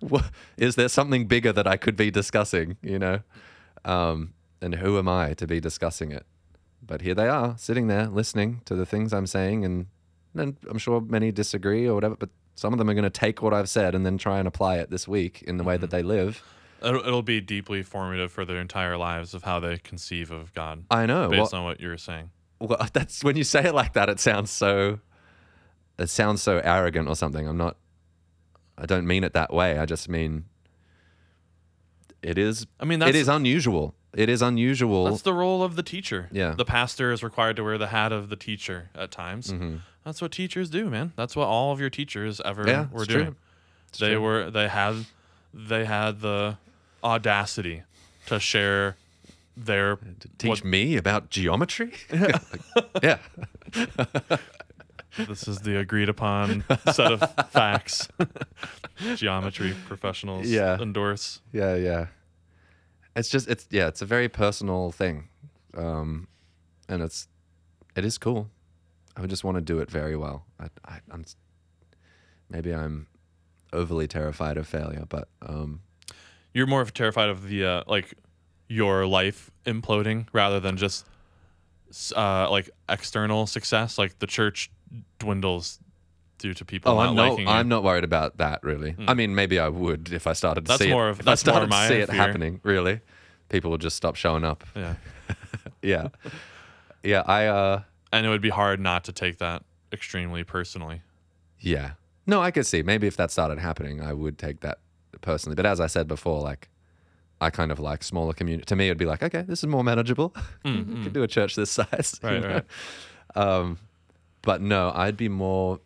what, is there something bigger that I could be discussing, you know? Um, and who am I to be discussing it? But here they are, sitting there, listening to the things I'm saying, and, and I'm sure many disagree or whatever, but some of them are going to take what I've said and then try and apply it this week in the way mm-hmm. that they live. It'll, it'll be deeply formative for their entire lives of how they conceive of God. I know. Based well, on what you were saying. Well, that's when you say it like that, it sounds so, it sounds so arrogant or something. I'm not, I don't mean it that way. I just mean it is, I mean, that's, it is unusual. It is unusual. That's the role of the teacher. Yeah. The pastor is required to wear the hat of the teacher at times. Mm-hmm. That's what teachers do, man. That's what all of your teachers ever yeah, were doing. They true. were they had they had the audacity to share their to teach what, me about geometry? Yeah. yeah. This is the agreed upon set of facts. Geometry professionals yeah. endorse. Yeah, yeah. It's just it's yeah, it's a very personal thing. Um, and it's it is cool. I just want to do it very well. I, I, I'm maybe I'm overly terrified of failure, but um, you're more of terrified of the uh, like your life imploding rather than just uh, like external success. Like the church dwindles due to people oh, not I'm liking no, it. I'm not worried about that really. Mm. I mean, maybe I would if I started to that's see more it. Of, if that's I started more to see fear. It happening. Really, people would just stop showing up. Yeah, yeah, yeah. I. Uh, And it would be hard not to take that extremely personally. Yeah. No, I could see. Maybe if that started happening, I would take that personally. But as I said before, like, I kind of like smaller community. To me, it would be like, okay, this is more manageable. Mm-hmm. You could do a church this size. Right, you know? Right. Um, but no, I'd be more,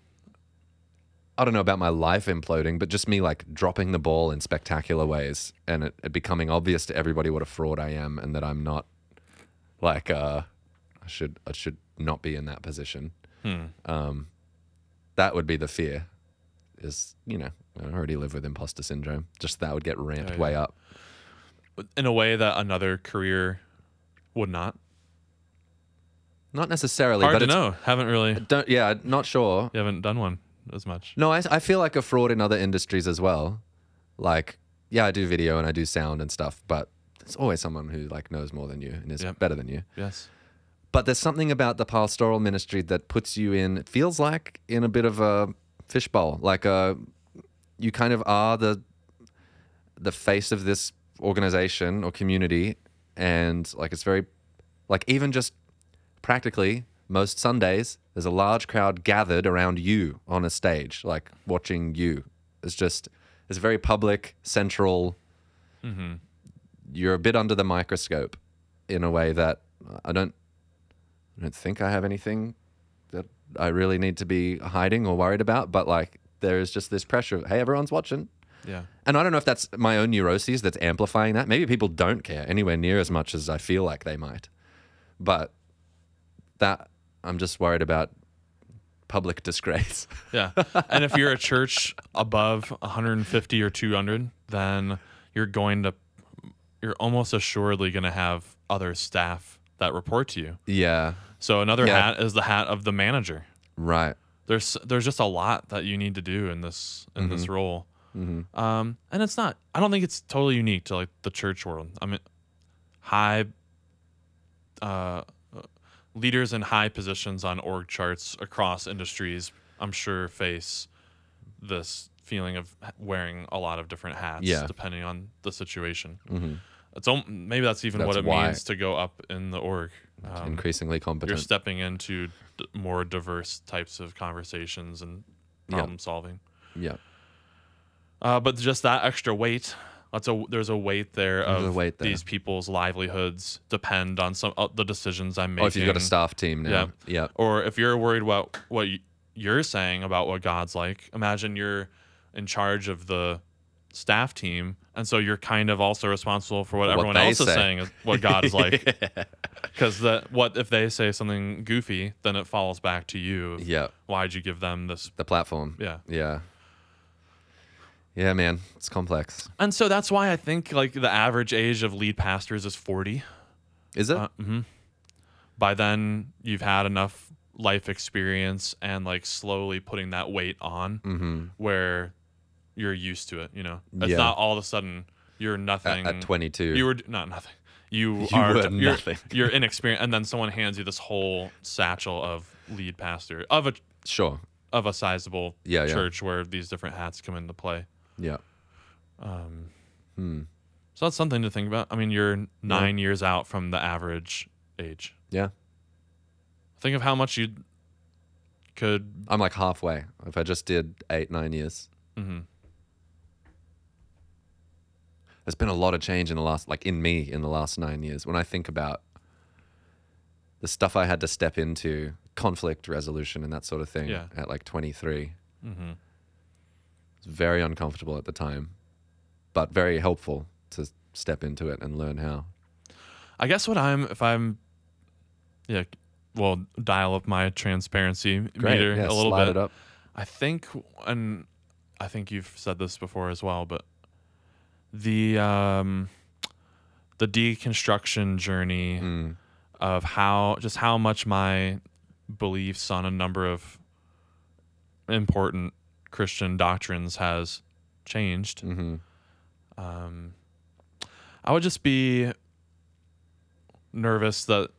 I don't know about my life imploding, but just me like dropping the ball in spectacular ways and it, it becoming obvious to everybody what a fraud I am and that I'm not like, uh, I should, I should. not be in that position. Hmm. Um, that would be the fear is, you know, I already live with imposter syndrome. Just that would get ramped yeah, yeah. way up. In a way that another career would not? Not necessarily. Hard but to know. Haven't really. Don't, yeah, not sure. You haven't done one as much. No, I, I feel like a fraud in other industries as well. Like, yeah, I do video and I do sound and stuff, but there's always someone who like knows more than you and is yep. better than you. Yes. But there's something about the pastoral ministry that puts you in, it feels like, in a bit of a fishbowl. Like a, you kind of are the the face of this organization or community. And like it's very, like even just practically most Sundays, there's a large crowd gathered around you on a stage, like watching you. It's just, it's very public, central. Mm-hmm. You're a bit under the microscope in a way that I don't, I don't think I have anything that I really need to be hiding or worried about, but like there is just this pressure of, hey, everyone's watching. Yeah. And I don't know if that's my own neuroses that's amplifying that. Maybe people don't care anywhere near as much as I feel like they might. But that, I'm just worried about public disgrace. Yeah. And if you're a church above one hundred fifty or two hundred, then you're going to, you're almost assuredly going to have other staff that report to you. Yeah. So another yeah. hat is the hat of the manager. Right. There's there's just a lot that you need to do in this in mm-hmm. this role. Mm-hmm. Um, and it's not, I don't think it's totally unique to like the church world. I mean, high uh, leaders in high positions on org charts across industries, I'm sure, face this feeling of wearing a lot of different hats yeah. depending on the situation. Mm-hmm. It's maybe that's even that's what it why. means to go up in the org. Um, increasingly competent. You're stepping into d- more diverse types of conversations and problem yep. solving. Yeah. Uh, but just that extra weight, that's a, there's a weight there there's of weight there. These people's livelihoods depend on some uh, the decisions I'm making. Or if you've got a staff team now. Yeah. Yep. Or if you're worried about what you're saying about what God's like, imagine you're in charge of the staff team, and so you're kind of also responsible for what, what everyone else say. is saying is what God is like. Because yeah. what if they say something goofy, then it falls back to you. Yeah. Why'd you give them this? The platform. Yeah. Yeah. Yeah, man, it's complex. And so that's why I think like the average age of lead pastors is forty. Is it? Uh, mm-hmm. By then, you've had enough life experience and like slowly putting that weight on mm-hmm. where you're used to it. You know, it's yeah. not all of a sudden you're nothing. At, at twenty-two, you were not nothing. You, you are were you're, nothing. You're inexperienced, and then someone hands you this whole satchel of lead pastor of a sure of a sizable yeah, church yeah. where these different hats come into play. Yeah. Um, hmm. So that's something to think about. I mean, you're nine yeah. years out from the average age. Yeah. Think of how much you could. I'm like halfway. If I just did eight, nine years. Mm-hmm. There's been a lot of change in the last, like in me, in the last nine years. When I think about the stuff I had to step into, conflict resolution and that sort of thing yeah. at like twenty-three. Mm-hmm. It's very uncomfortable at the time, but very helpful to step into it and learn how. I guess what I'm, if I'm, yeah, well, dial up my transparency Great. meter yeah, a little slide bit. It up. I think, and I think you've said this before as well, but the um, the deconstruction journey mm. of how just how much my beliefs on a number of important Christian doctrines has changed. Mm-hmm. Um, I would just be nervous that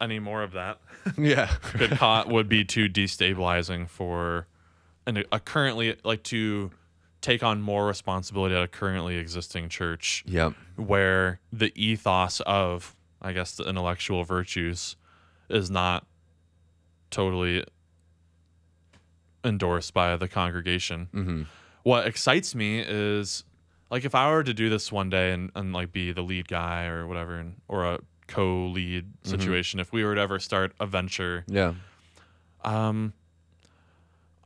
any more of that yeah. could caught would be too destabilizing for and a currently like to take on more responsibility at a currently existing church. Yep. Where the ethos of, I guess, the intellectual virtues is not totally endorsed by the congregation. Mm-hmm. What excites me is like if I were to do this one day and, and like be the lead guy or whatever, and, or a co-lead situation, mm-hmm. if we were to ever start a venture, yeah, um,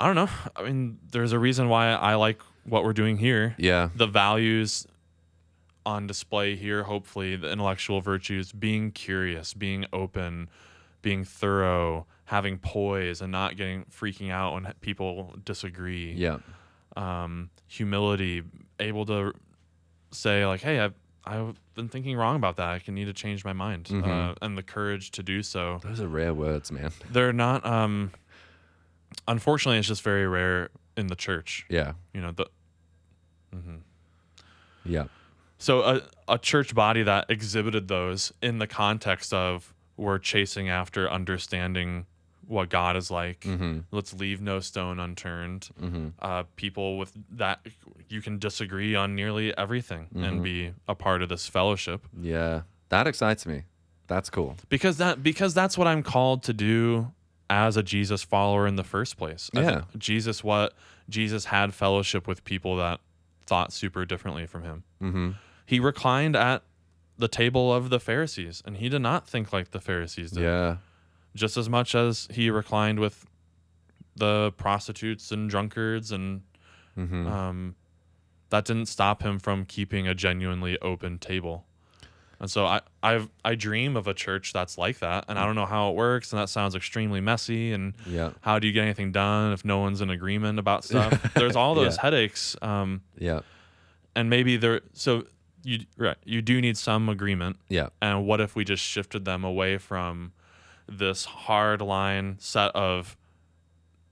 I don't know. I mean, there's a reason why I like what we're doing here. Yeah, the values on display here. Hopefully, the intellectual virtues: being curious, being open, being thorough, having poise and not getting freaking out when people disagree. Yeah. Um, humility, able to say like, hey, I've, I've been thinking wrong about that. I can need to change my mind. Mm-hmm. Uh, and the courage to do so. Those are rare words, man. They're not, um, unfortunately, it's just very rare in the church. Yeah. You know, the, mm-hmm. yeah. So a, a church body that exhibited those in the context of, we're chasing after understanding what God is like. Mm-hmm. Let's leave no stone unturned. Mm-hmm. Uh, people with that, you can disagree on nearly everything mm-hmm. and be a part of this fellowship. Yeah, that excites me. That's cool. Because that because that's what I'm called to do as a Jesus follower in the first place. I yeah, Jesus what Jesus had fellowship with people that thought super differently from him. Mm-hmm. He reclined at the table of the Pharisees, and he did not think like the Pharisees did. Yeah. Just as much as he reclined with the prostitutes and drunkards, and mm-hmm. um, that didn't stop him from keeping a genuinely open table. And so I I've, I dream of a church that's like that, and I don't know how it works, and that sounds extremely messy, and yeah. how do you get anything done if no one's in agreement about stuff? There's all those yeah. headaches. Um, yeah. And maybe there – so you right, you do need some agreement. Yeah. And what if we just shifted them away from this hard line set of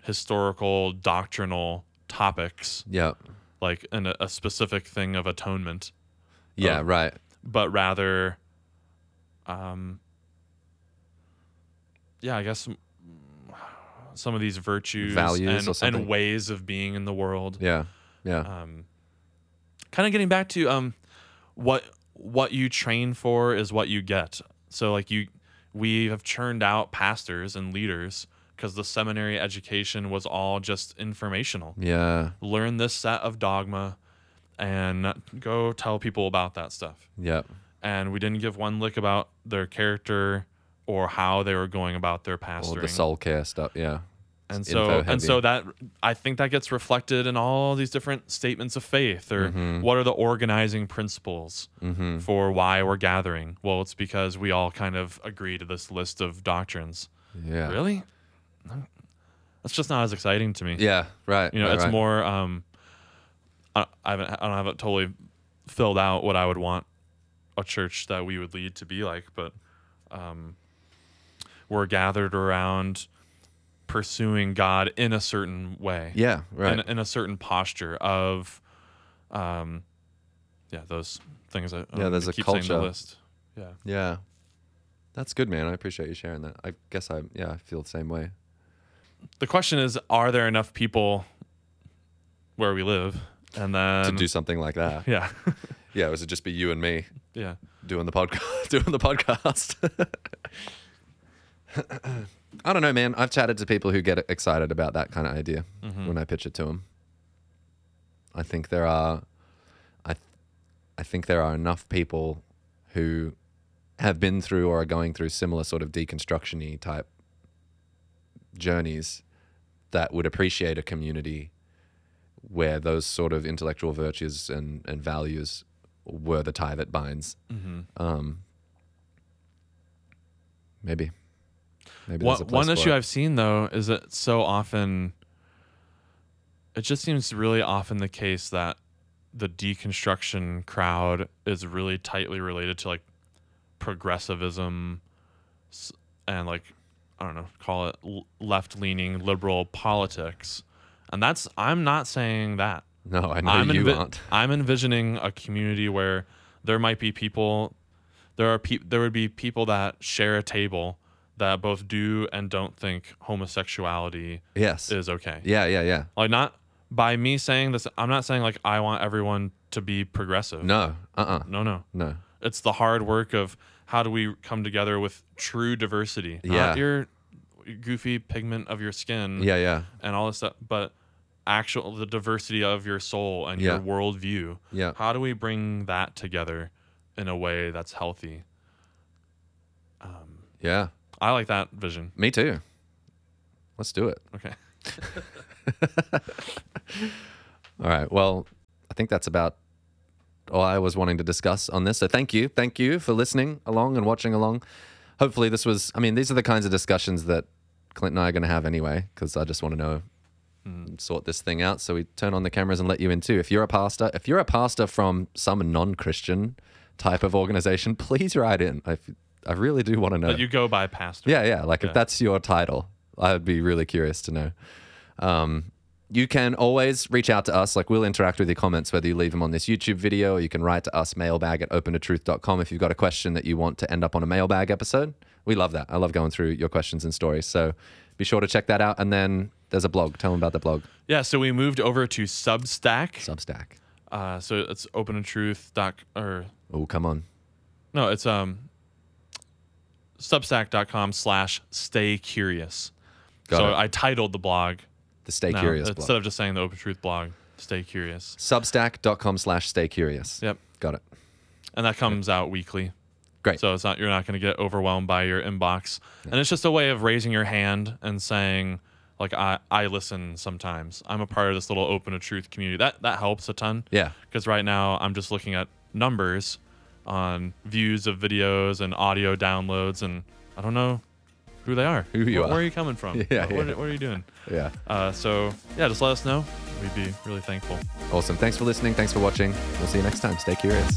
historical, doctrinal topics, yeah, like an, a specific thing of atonement. Yeah, um, right. But rather, um, yeah, I guess some, some of these virtues, values, and, and ways of being in the world. Yeah, yeah. Um, kind of getting back to um, what what you train for is what you get. So like you, we have churned out pastors and leaders because the seminary education was all just informational. Yeah, learn this set of dogma and go tell people about that stuff. Yeah. And we didn't give one lick about their character or how they were going about their pastoring. Or the soul care stuff, yeah. And it's so and so that I think that gets reflected in all these different statements of faith, or mm-hmm. what are the organizing principles mm-hmm. for why we're gathering? Well, it's because we all kind of agree to this list of doctrines. Yeah. Really? That's just not as exciting to me. Yeah, right. You know, right, it's right. more... Um, I haven't, I don't have it totally filled out what I would want a church that we would lead to be like, but um, we're gathered around pursuing God in a certain way. Yeah, right. In, in a certain posture of, um, yeah, those things. I, yeah, there's I keep a culture. Saying the list. Yeah. Yeah. That's good, man. I appreciate you sharing that. I guess I, yeah, I feel the same way. The question is, are there enough people where we live? And then to do something like that. Yeah. Yeah. Was it just be you and me? Yeah. Doing the podcast, doing the podcast. I don't know, man. I've chatted to people who get excited about that kind of idea mm-hmm. when I pitch it to them. I think there are, I, th- I think there are enough people who have been through or are going through similar sort of deconstruction-y type journeys that would appreciate a community where those sort of intellectual virtues and, and values were the tie that binds. Mm-hmm. Um, maybe. Maybe what, there's a place one issue I've seen, though, is that so often it just seems really often the case that the deconstruction crowd is really tightly related to, like, progressivism and, like, I don't know, call it left-leaning liberal politics. And that's, I'm not saying that. No, I know I'm envi- you aren't. I'm envisioning a community where there might be people, there are pe- there would be people that share a table that both do and don't think homosexuality yes. is okay. Yeah, yeah, yeah. Like not, by me saying this, I'm not saying like I want everyone to be progressive. No, uh-uh. No, no. No. It's the hard work of how do we come together with true diversity. Yeah. Not your goofy pigment of your skin. Yeah, yeah. And all this stuff, but actual the diversity of your soul and yeah. your worldview. Yeah. How do we bring that together in a way that's healthy? Um, yeah. I like that vision. Me too. Let's do it. Okay. All right. Well, I think that's about all I was wanting to discuss on this. So thank you. Thank you for listening along and watching along. Hopefully this was, I mean, these are the kinds of discussions that Clint and I are going to have anyway, because I just want to know, mm. sort this thing out. So we turn on the cameras and let you in too. If you're a pastor, if you're a pastor from some non-Christian type of organization, please write in. I, I really do want to know. But you go by pastor. Yeah, yeah. Like yeah. if that's your title, I'd be really curious to know. Um, you can always reach out to us. Like we'll interact with your comments, whether you leave them on this YouTube video or you can write to us, mailbag at open to truth dot com. If you've got a question that you want to end up on a mailbag episode, we love that. I love going through your questions and stories. So be sure to check that out. And then there's a blog. Tell them about the blog. Yeah. So we moved over to Substack. Substack. Uh, so it's open to truth dot com or oh, come on. No, it's um substack.com slash stay curious. Got so it. I titled the blog. The Stay no, Curious instead blog. Instead of just saying the Open Truth blog, Stay Curious. Substack.com slash Stay Curious. Yep. Got it. And that comes yep. out weekly. Great. So it's not you're not going to get overwhelmed by your inbox. Yeah. And it's just a way of raising your hand and saying, Like I, I listen sometimes. I'm a part of this little Open to Truth community. That that helps a ton. Yeah. Because right now I'm just looking at numbers on views of videos and audio downloads, and I don't know who they are. Who you where, are? Where are you coming from? Yeah. What, yeah. What, what are you doing? Yeah. Uh. So yeah, just let us know. We'd be really thankful. Awesome. Thanks for listening. Thanks for watching. We'll see you next time. Stay curious.